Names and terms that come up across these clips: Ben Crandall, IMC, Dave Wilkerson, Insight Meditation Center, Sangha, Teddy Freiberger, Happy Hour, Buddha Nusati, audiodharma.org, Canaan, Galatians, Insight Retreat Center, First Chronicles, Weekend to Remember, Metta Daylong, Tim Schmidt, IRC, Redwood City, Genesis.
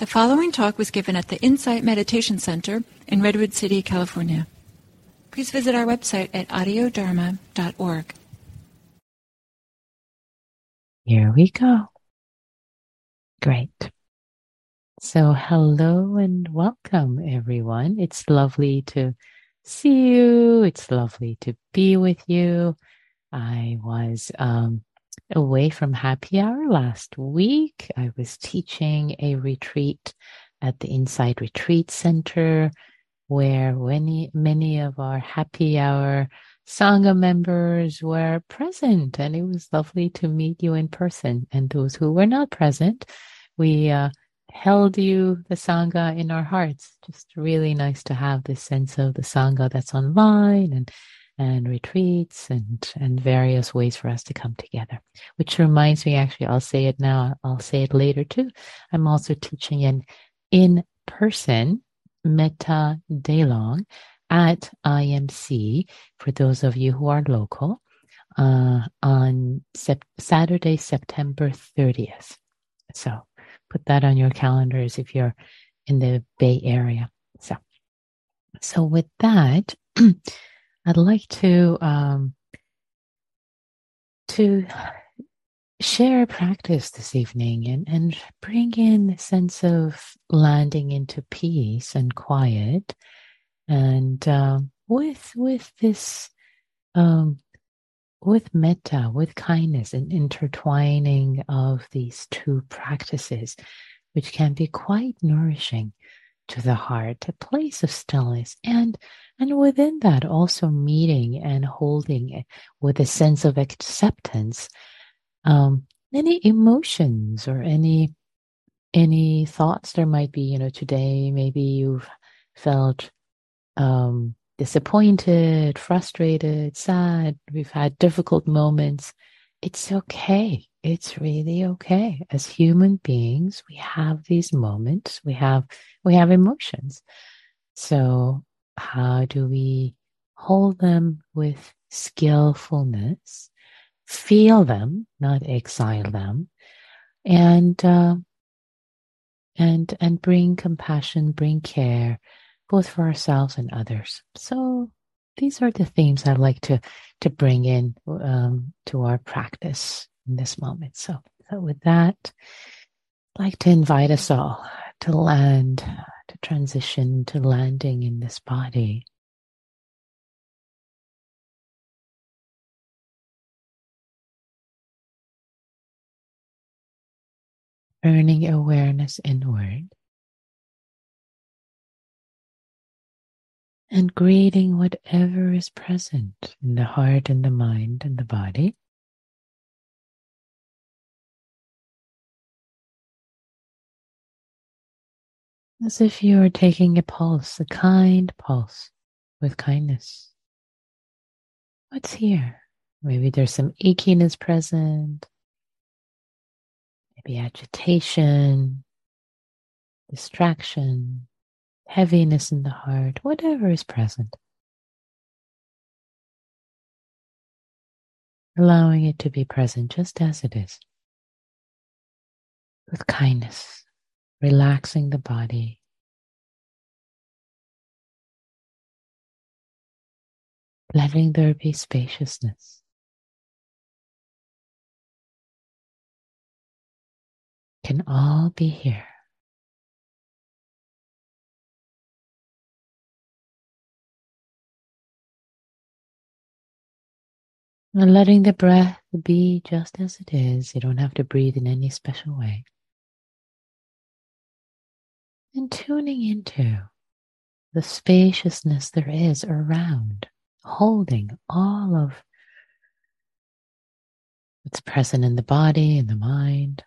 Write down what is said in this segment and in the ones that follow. The following talk was given at the Insight Meditation Center in Redwood City, California. Please visit our website at audiodharma.org. Here we go. Great. So hello and welcome, everyone. It's lovely to see you. It's lovely to be with you. I was away from happy hour last week. I was teaching a retreat at the Insight Retreat Center, where many of our happy hour Sangha members were present, and it was lovely to meet you in person. And those who were not present, we held you, the Sangha, in our hearts. Just really nice to have this sense of the Sangha that's online and retreats and various ways for us to come together. Which reminds me, actually, I'll say it now, I'll say it later too. I'm also teaching an in-person Metta Daylong at IMC for those of you who are local on Saturday, September 30th. So put that on your calendars if you're in the Bay Area. So with that, I'd like to share a practice this evening and bring in the sense of landing into peace and quiet, and with this with metta, with kindness, an intertwining of these two practices, which can be quite nourishing to the heart, a place of stillness, and within that also meeting and holding it with a sense of acceptance, any emotions or any thoughts there might be. Today maybe you've felt disappointed, frustrated, sad. We've had difficult moments. It's okay. It's really okay. As human beings, we have these moments. We have emotions. So how do we hold them with skillfulness, feel them, not exile them, and bring compassion, bring care, both for ourselves and others? So these are the themes I'd like to bring in to our practice in this moment. So with that, I'd like to invite us all to land, to transition to landing in this body. Turning awareness inward and greeting whatever is present in the heart and the mind and the body. As if you are taking a pulse, a kind pulse, with kindness. What's here? Maybe there's some achiness present, maybe agitation, distraction, heaviness in the heart, whatever is present. Allowing it to be present just as it is, with kindness, relaxing the body, letting there be spaciousness, can all be here. And letting the breath be just as it is. You don't have to breathe in any special way. And tuning into the spaciousness there is around, holding all of what's present in the body, in the mind.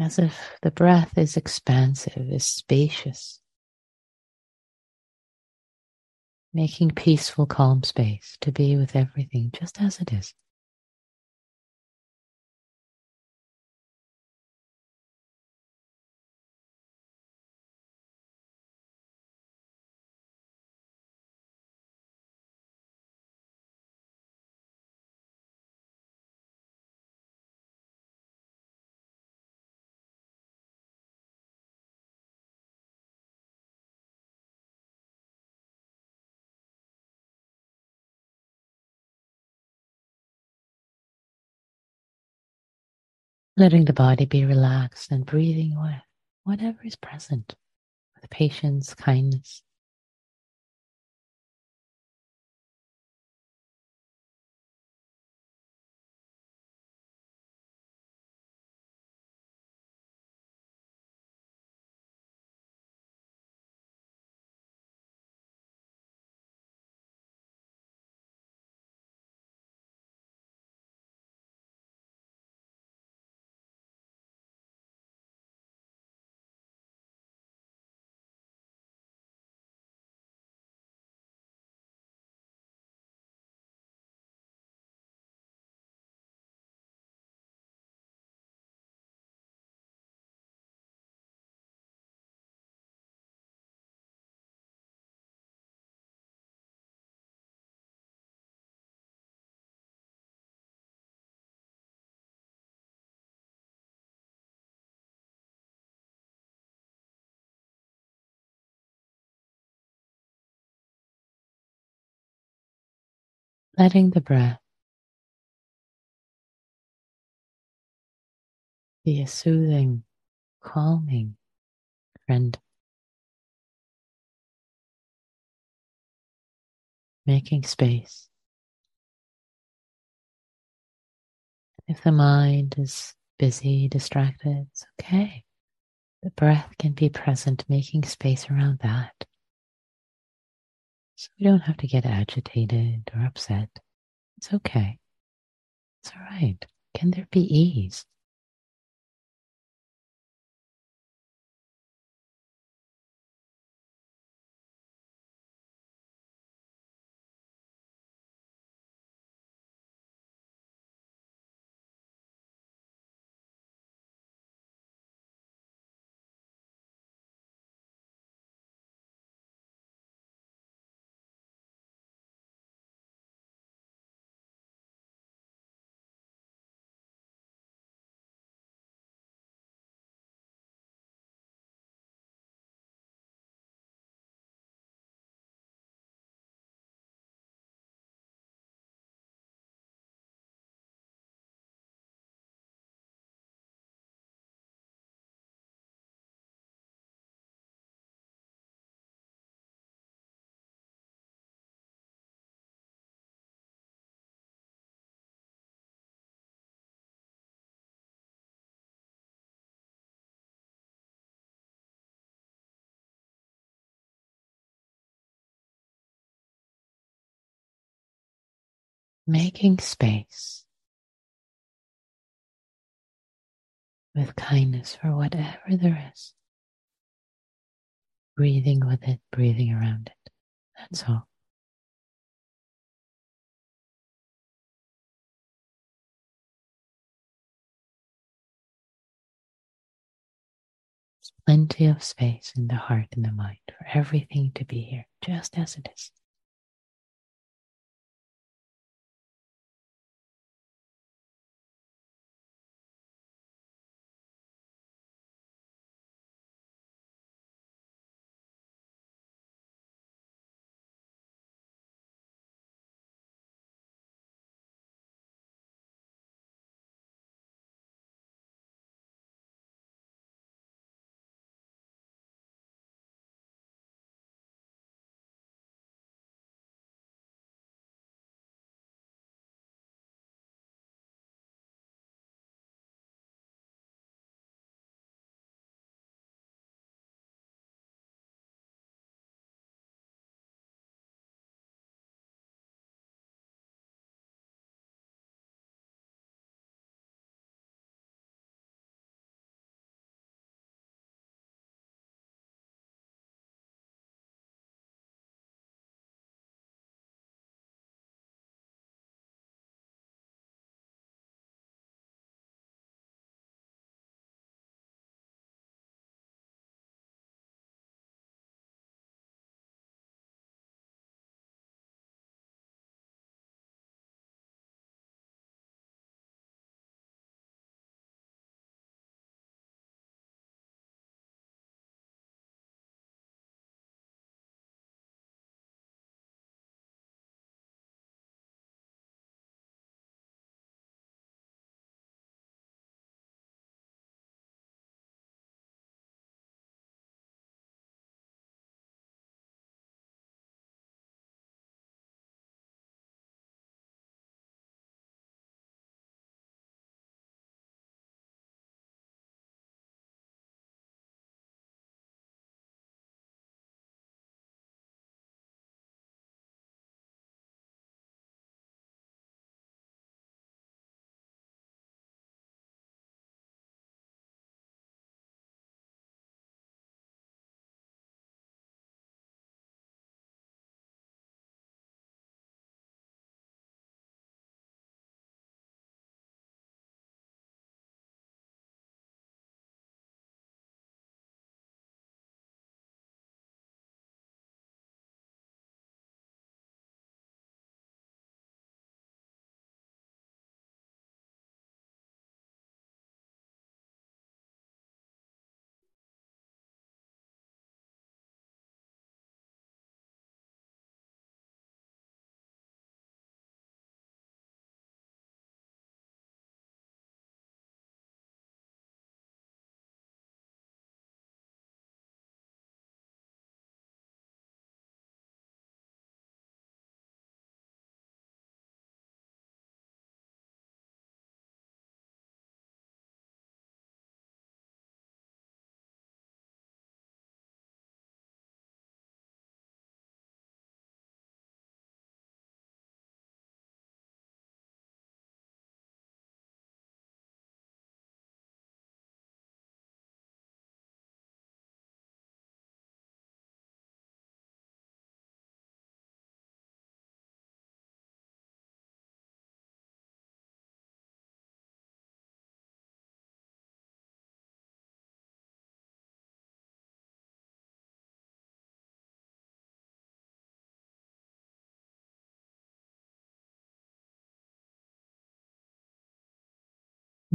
As if the breath is expansive, is spacious. Making peaceful, calm space to be with everything just as it is. letting the body be relaxed and breathing with whatever is present, with patience, kindness. Letting the breath be a soothing, calming friend, making space. If the mind is busy, distracted, it's okay. The breath can be present, making space around that. So we don't have to get agitated or upset. It's okay. It's all right. Can there be ease? Making space with kindness for whatever there is. Breathing with it, breathing around it. That's all. There's plenty of space in the heart and the mind for everything to be here, just as it is.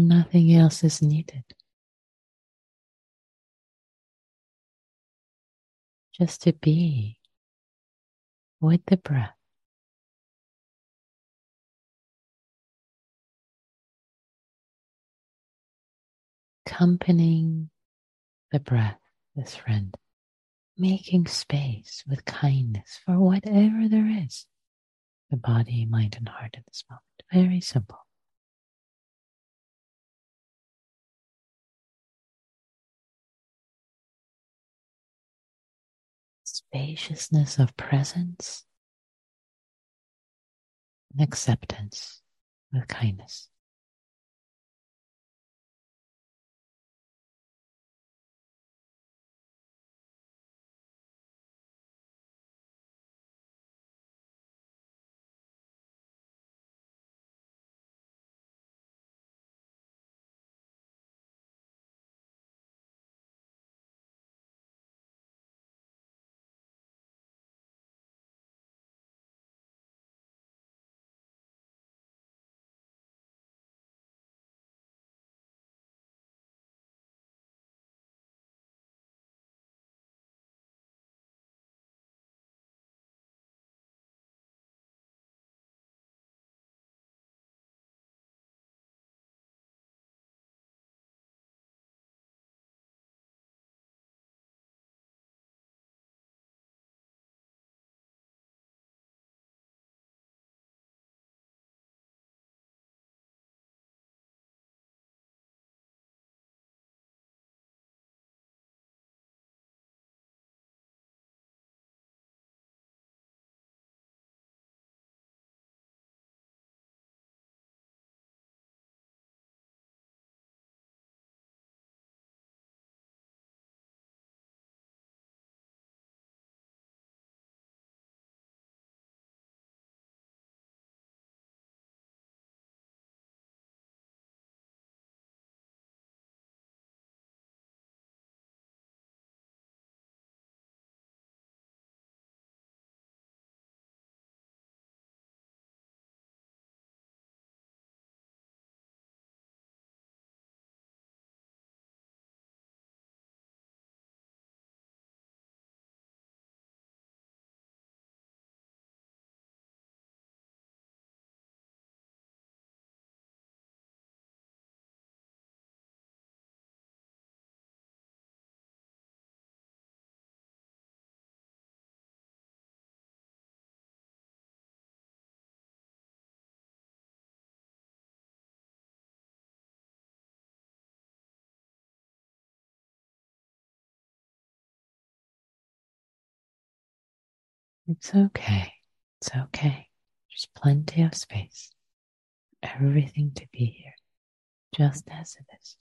Nothing else is needed. Just to be with the breath. Accompanying the breath, this friend, making space with kindness for whatever there is, the body, mind, and heart in this moment. Very simple. Spaciousness of presence and acceptance with kindness. It's okay. It's okay. There's plenty of space for everything to be here, just as it is.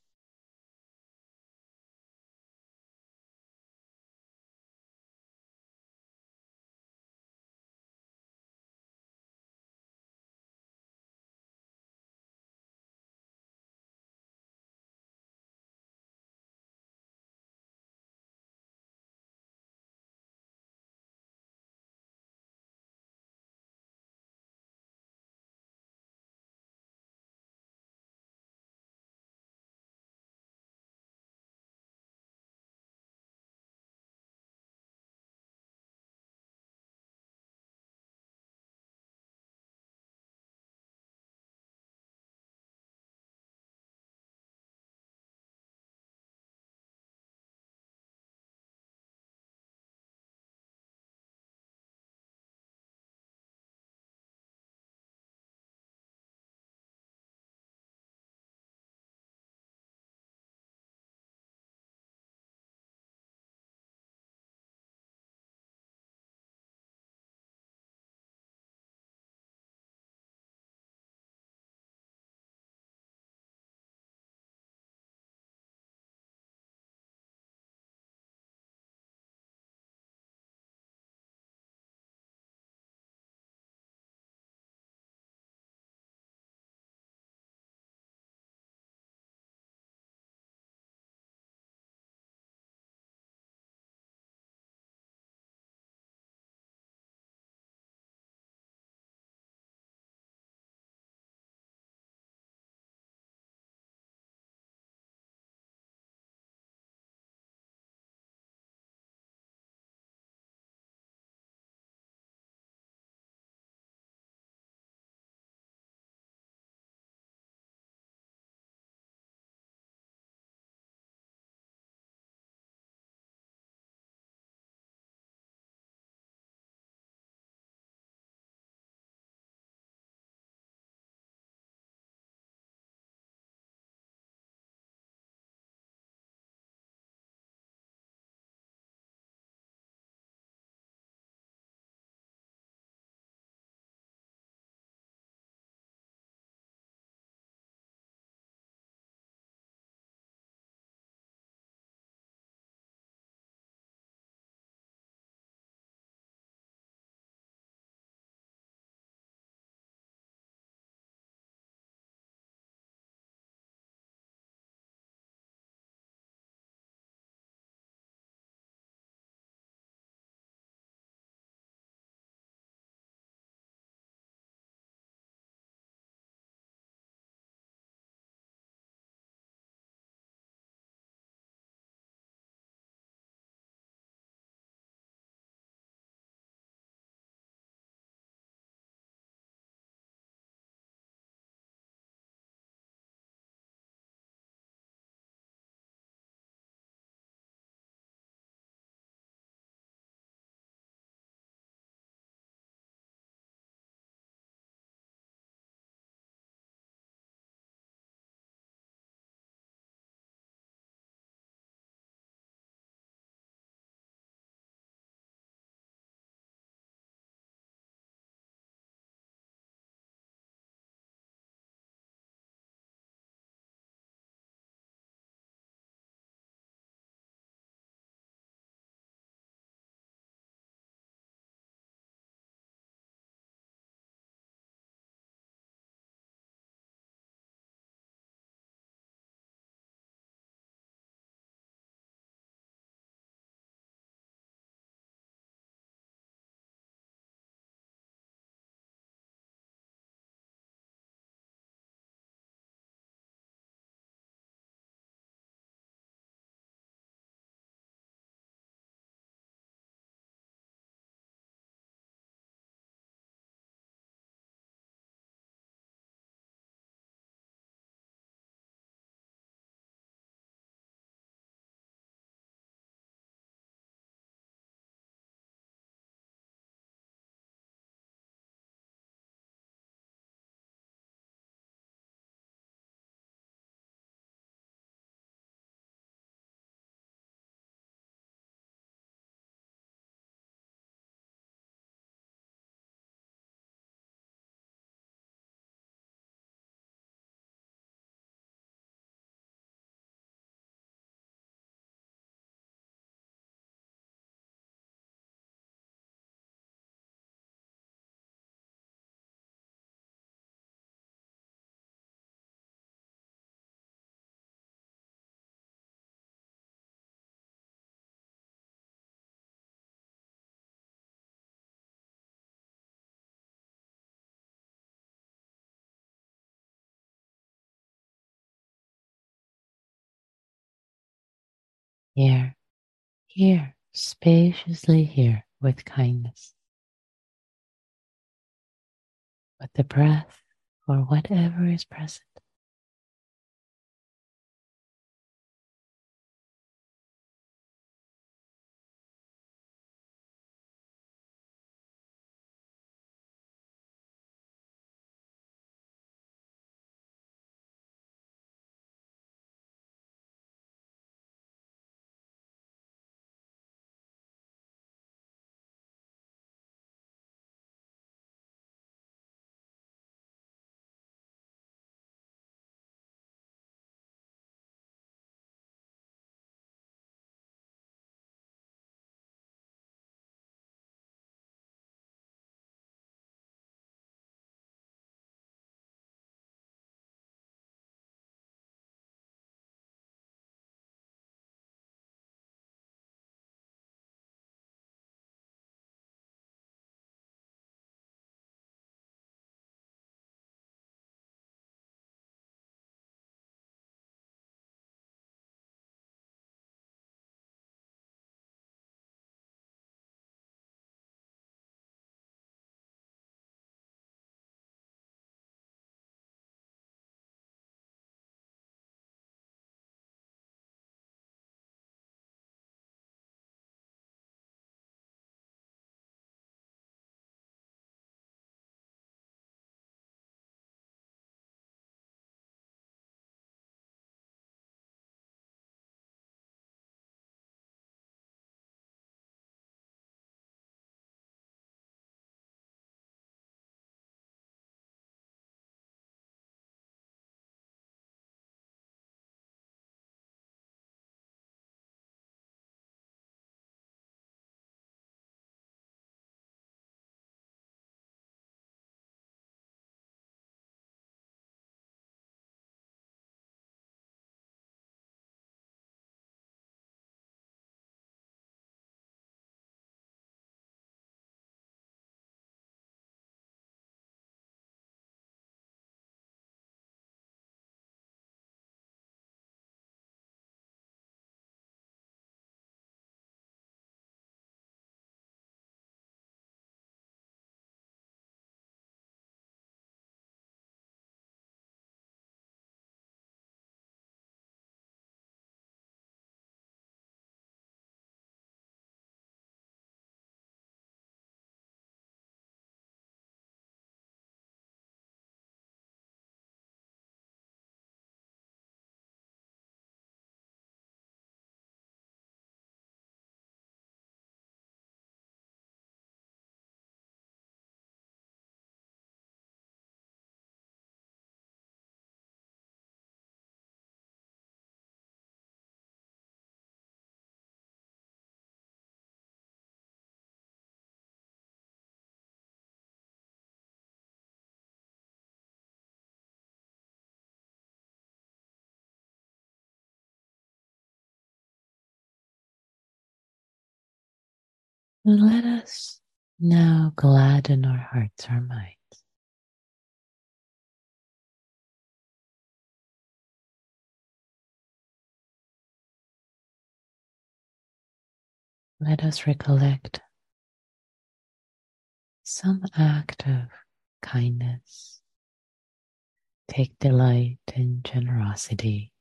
here, spaciously here with kindness, with the breath or whatever is present. Let us now gladden our hearts, our minds. Let us recollect some act of kindness. Take delight in generosity,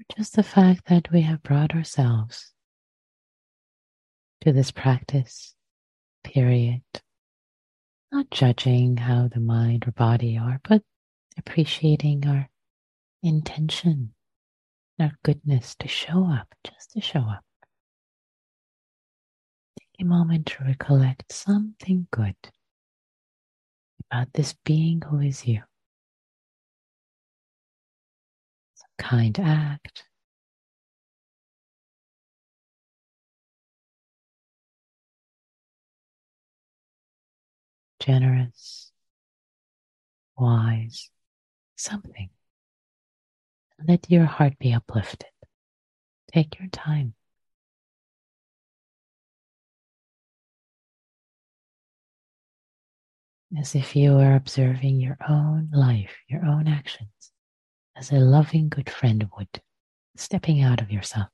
or just the fact that we have brought ourselves to this practice, period. Not judging how the mind or body are, but appreciating our intention, our goodness to show up, just to show up. Take a moment to recollect something good about this being who is you. Some kind act. Generous, wise, something. Let your heart be uplifted. Take your time. As if you are observing your own life, your own actions, as a loving good friend would stepping out of yourself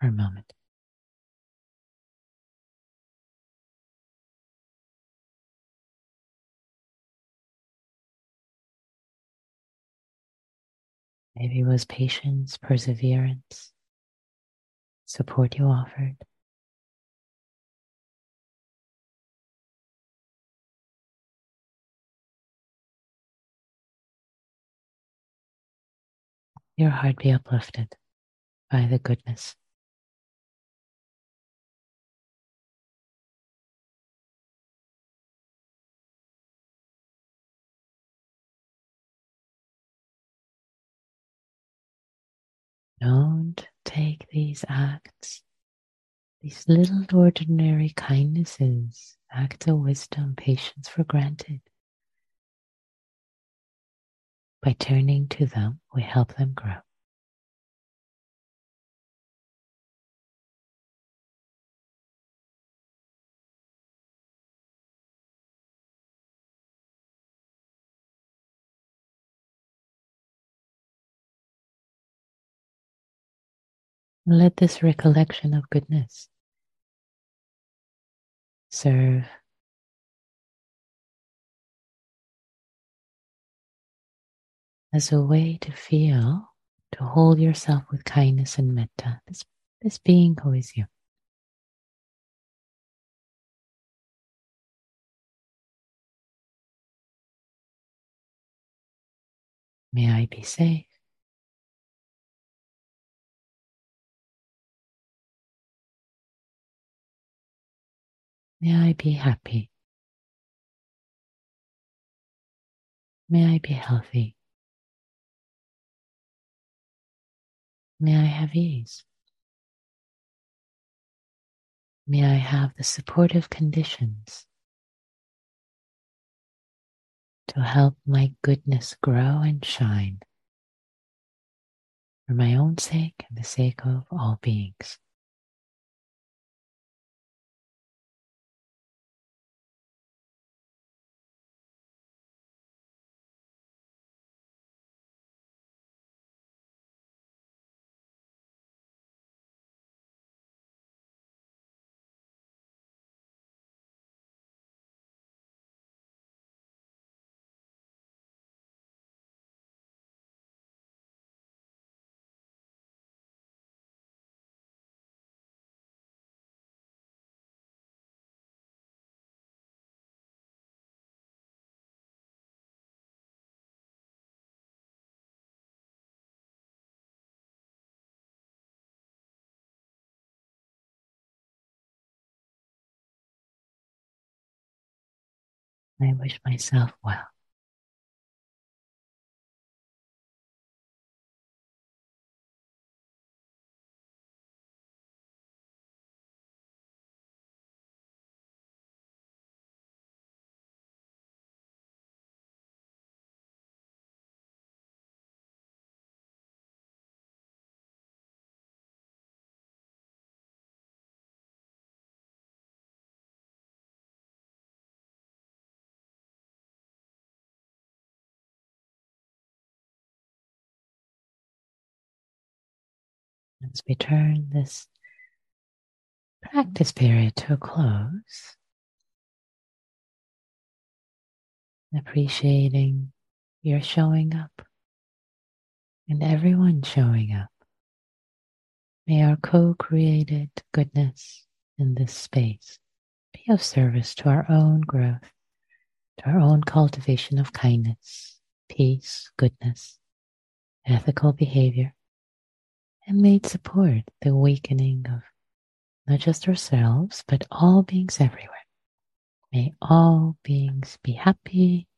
for a moment. Maybe it was patience, perseverance, support you offered. Your heart be uplifted by the goodness. Don't take these acts, these little ordinary kindnesses, acts of wisdom, patience for granted. By turning to them, we help them grow. Let this recollection of goodness serve as a way to feel, to hold yourself with kindness and metta, this being who is you. May I be safe. May I be happy. May I be healthy. May I have ease. May I have the supportive conditions to help my goodness grow and shine for my own sake and the sake of all beings. I wish myself well. As we turn this practice period to a close, appreciating your showing up and everyone showing up. May our co-created goodness in this space be of service to our own growth, to our own cultivation of kindness, peace, goodness, ethical behavior, and may it support the awakening of not just ourselves, but all beings everywhere. May all beings be happy.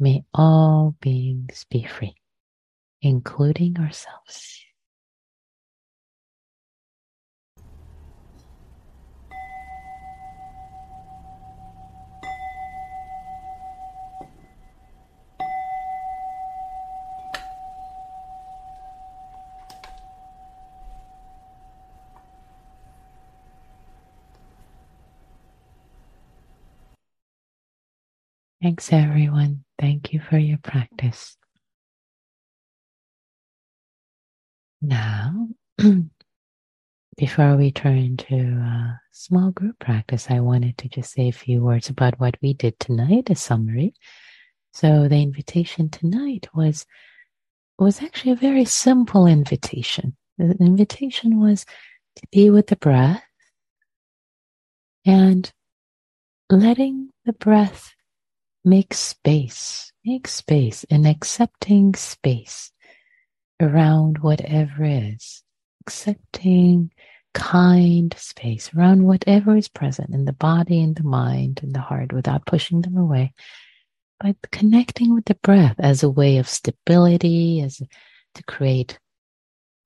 May all beings be free, including ourselves. Thanks, everyone. Thank you for your practice. Now, before we turn to a small group practice, I wanted to just say a few words about what we did tonight, a summary. So the invitation tonight was actually a very simple invitation. The invitation was to be with the breath and letting the breath make space and accepting space around whatever is, accepting kind space around whatever is present in the body, in the mind, in the heart, without pushing them away, but connecting with the breath as a way of stability, as to create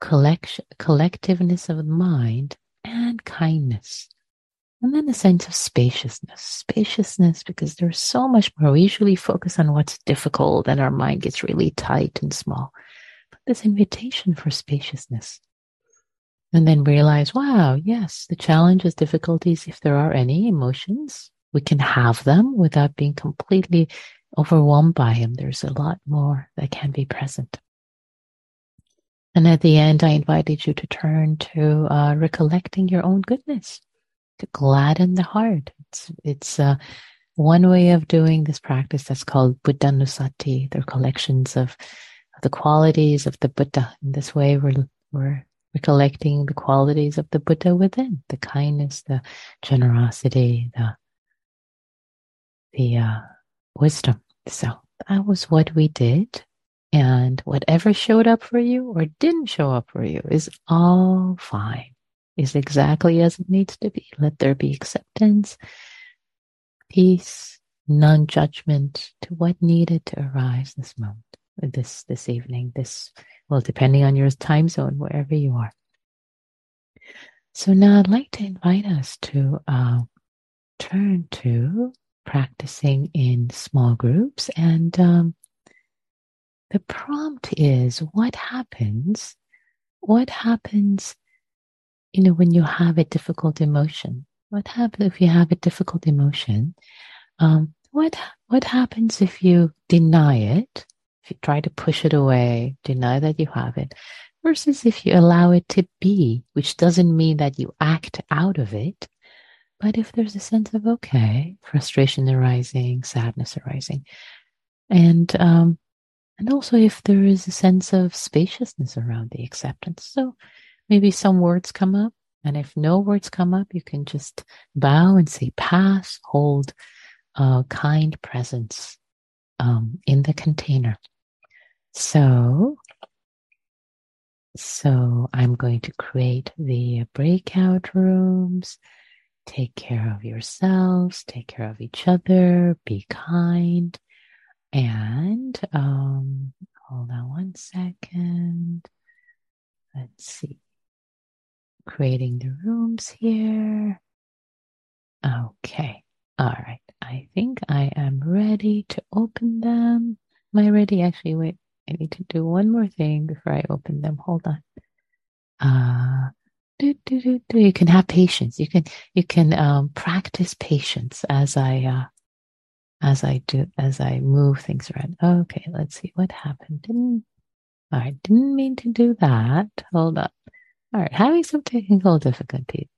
collectiveness of the mind and kindness. And then a sense of spaciousness, because there's so much more. We usually focus on what's difficult and our mind gets really tight and small. But this invitation for spaciousness. And then realize, wow, yes, the challenges, difficulties, if there are any emotions, we can have them without being completely overwhelmed by them. There's a lot more that can be present. And at the end, I invited you to turn to recollecting your own goodness. To gladden the heart. It's one way of doing this practice that's called Buddha Nusati. They're collections of the qualities of the Buddha. In this way, we're recollecting the qualities of the Buddha within: the kindness, the generosity, the wisdom. So that was what we did, and whatever showed up for you or didn't show up for you is all fine. Is exactly as it needs to be. Let there be acceptance, peace, non-judgment to what needed to arise this moment, this evening, depending on your time zone, wherever you are. So now I'd like to invite us to turn to practicing in small groups. And the prompt is, what happens when you have a difficult emotion? What happens if you have a difficult emotion? What happens if you deny it? If you try to push it away, deny that you have it, versus if you allow it to be, which doesn't mean that you act out of it, but if there's a sense of, okay, frustration arising, sadness arising, and also if there is a sense of spaciousness around the acceptance. So maybe some words come up, and if no words come up, you can just bow and say pass, hold kind presence in the container. So I'm going to create the breakout rooms. Take care of yourselves, take care of each other, be kind. And hold on one second. Let's see. Creating the rooms here. Okay. All right. I think I am ready to open them. Am I ready? Actually, wait. I need to do one more thing before I open them. Hold on. You can have patience. You can practice patience as I move things around. Okay. Let's see what happened. Didn't mean to do that. Hold on. All right, having some technical difficulty.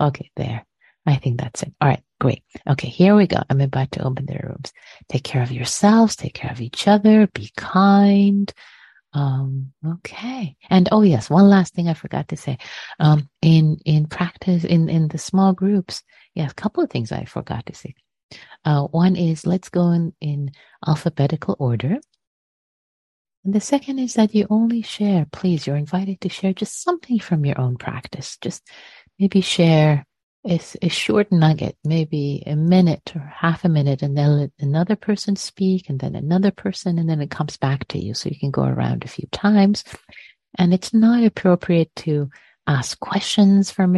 Okay, there. I think that's it. All right, great. Okay, here we go. I'm about to open the rooms. Take care of yourselves. Take care of each other. Be kind. Okay. And oh yes, one last thing I forgot to say. In practice, in the small groups, yes, a couple of things I forgot to say. One is let's go in alphabetical order. And the second is that you only share, please, you're invited to share just something from your own practice. Just maybe share a short nugget, maybe a minute or half a minute, and then let another person speak, and then another person, and then it comes back to you. So you can go around a few times. And it's not appropriate to ask questions from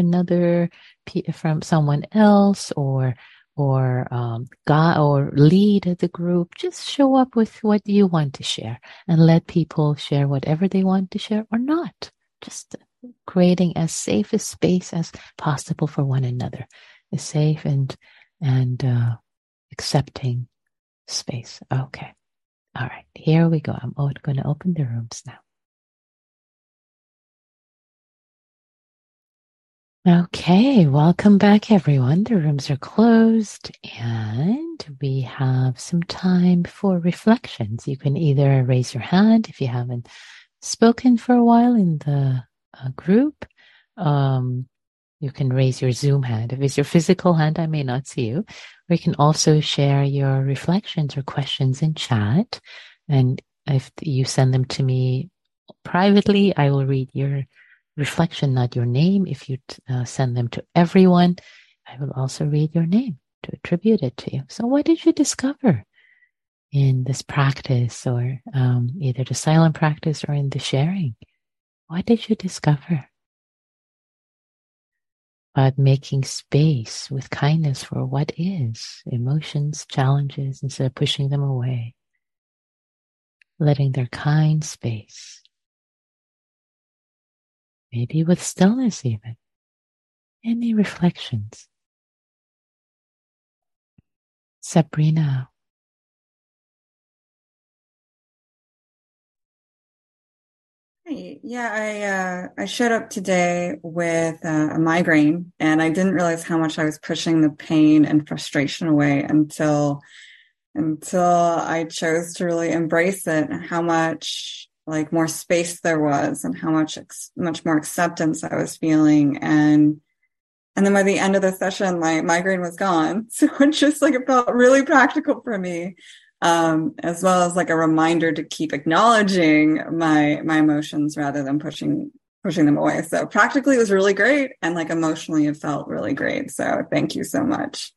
someone else or lead the group. Just show up with what you want to share and let people share whatever they want to share or not. Just creating as safe a space as possible for one another, a safe and accepting space. Okay. All right. Here we go. I'm going to open the rooms now. Okay, welcome back, everyone. The rooms are closed and we have some time for reflections. You can either raise your hand if you haven't spoken for a while in the group. You can raise your Zoom hand. If it's your physical hand, I may not see you. We can also share your reflections or questions in chat. And if you send them to me privately, I will read your reflection, not your name. If you send them to everyone, I will also read your name to attribute it to you. So what did you discover in this practice, or either the silent practice or in the sharing? What did you discover about making space with kindness for what is, emotions, challenges, instead of pushing them away, letting their kind space? Maybe with stillness even. Any reflections? Sabrina. Hey, yeah, I showed up today with a migraine, and I didn't realize how much I was pushing the pain and frustration away until I chose to really embrace it, and how much more space there was, and how much more acceptance I was feeling. And then by the end of the session, my migraine was gone. So it's just it felt really practical for me, as well as a reminder to keep acknowledging my emotions rather than pushing them away. So practically it was really great. And emotionally it felt really great. So thank you so much.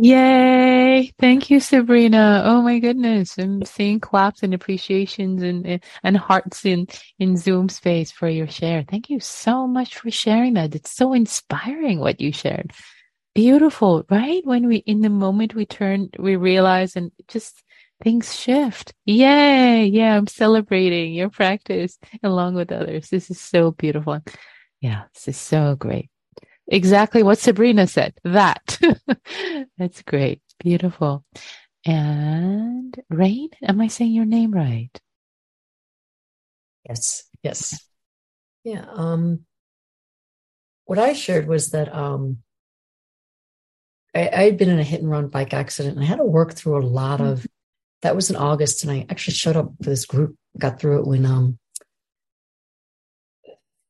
Yay! Thank you, Sabrina. Oh my goodness. I'm seeing claps and appreciations and hearts in Zoom space for your share. Thank you so much for sharing that. It's so inspiring what you shared. Beautiful, right? When we realize and just things shift. Yay! Yeah, I'm celebrating your practice along with others. This is so beautiful. Yeah, this is so great. Exactly what Sabrina said. That. That's great. Beautiful. And Rain, am I saying your name right? Yes. Yeah. What I shared was that I had been in a hit and run bike accident, and I had to work through a lot of, that was in August, and I actually showed up for this group, got through it when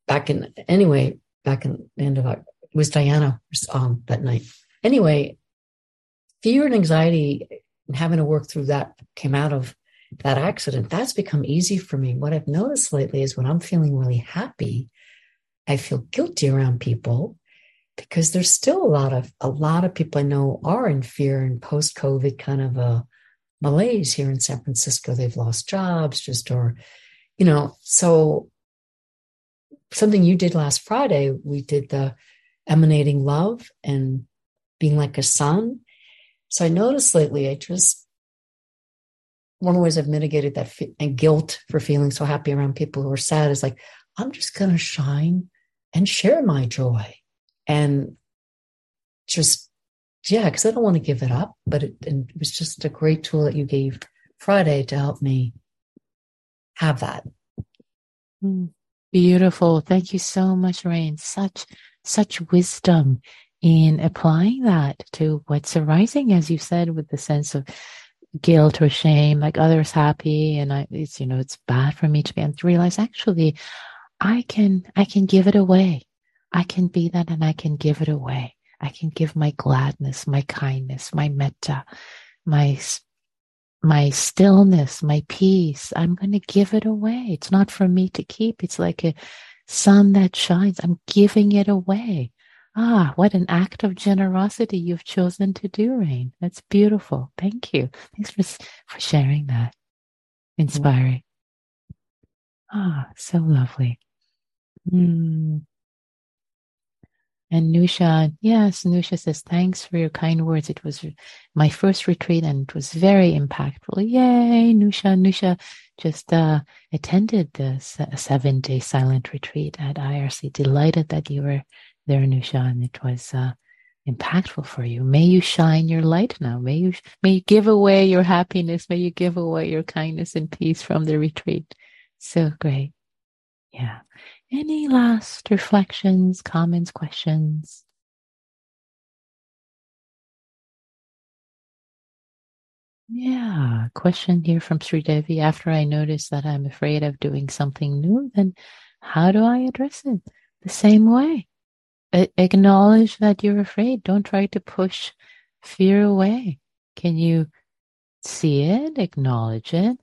back in the end of August. It was Diana that night. Anyway, fear and anxiety and having to work through that came out of that accident. That's become easy for me. What I've noticed lately is when I'm feeling really happy, I feel guilty around people, because there's still a lot of people I know are in fear and post-COVID kind of a malaise here in San Francisco. They've lost jobs so something you did last Friday, we did the emanating love and being like a sun. So I noticed lately, one of the ways I've mitigated that and guilt for feeling so happy around people who are sad is I'm just going to shine and share my joy. And because I don't want to give it up, but it was just a great tool that you gave Friday to help me have that. Beautiful. Thank you so much, Rain. Such wisdom in applying that to what's arising, as you said, with the sense of guilt or shame, others happy and it's bad for me to be, and to realize actually I can give it away. I can be that and I can give it away. I can give my gladness, my kindness, my metta, my stillness, my peace. I'm going to give it away. It's not for me to keep. It's like a sun that shines. I'm giving it away. Ah, what an act of generosity you've chosen to do, Rain. That's beautiful. Thank you. Thanks for sharing that. Inspiring. Ah, so lovely. And Nusha, yes, Nusha says, thanks for your kind words. It was my first retreat and it was very impactful. Yay, Nusha. Nusha just attended this 7-day silent retreat at IRC. Delighted that you were there, Nusha, and it was impactful for you. May you shine your light now. May you give away your happiness. May you give away your kindness and peace from the retreat. So great. Yeah. Any last reflections, comments, questions? Yeah, question here from Sridevi. After I notice that I'm afraid of doing something new, then how do I address it? The same way. Acknowledge that you're afraid. Don't try to push fear away. Can you see it? Acknowledge it.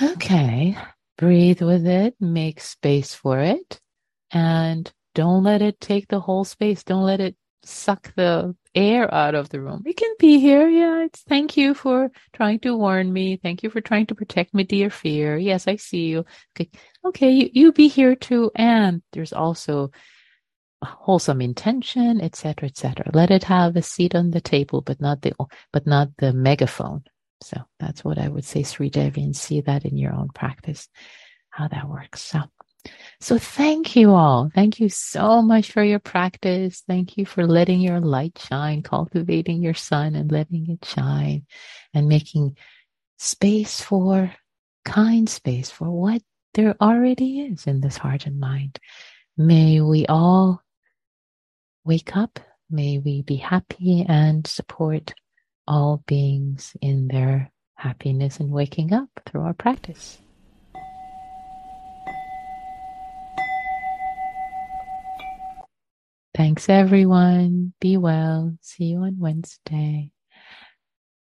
Okay. Breathe with it. Make space for it. And don't let it take the whole space. Don't let it suck the air out of the room. It can be here. Yeah. It's thank you for trying to warn me. Thank you for trying to protect me, dear fear. Yes, I see you. Okay. Okay. You be here too. And there's also a wholesome intention, etc., etc. Let it have a seat on the table, but not the megaphone. So that's what I would say, Sridevi, and see that in your own practice, how that works. So thank you all. Thank you so much for your practice. Thank you for letting your light shine, cultivating your sun and letting it shine, and making space for kind space for what there already is in this heart and mind. May we all wake up. May we be happy and support all beings in their happiness and waking up through our practice. Thanks, everyone. Be well. See you on Wednesday.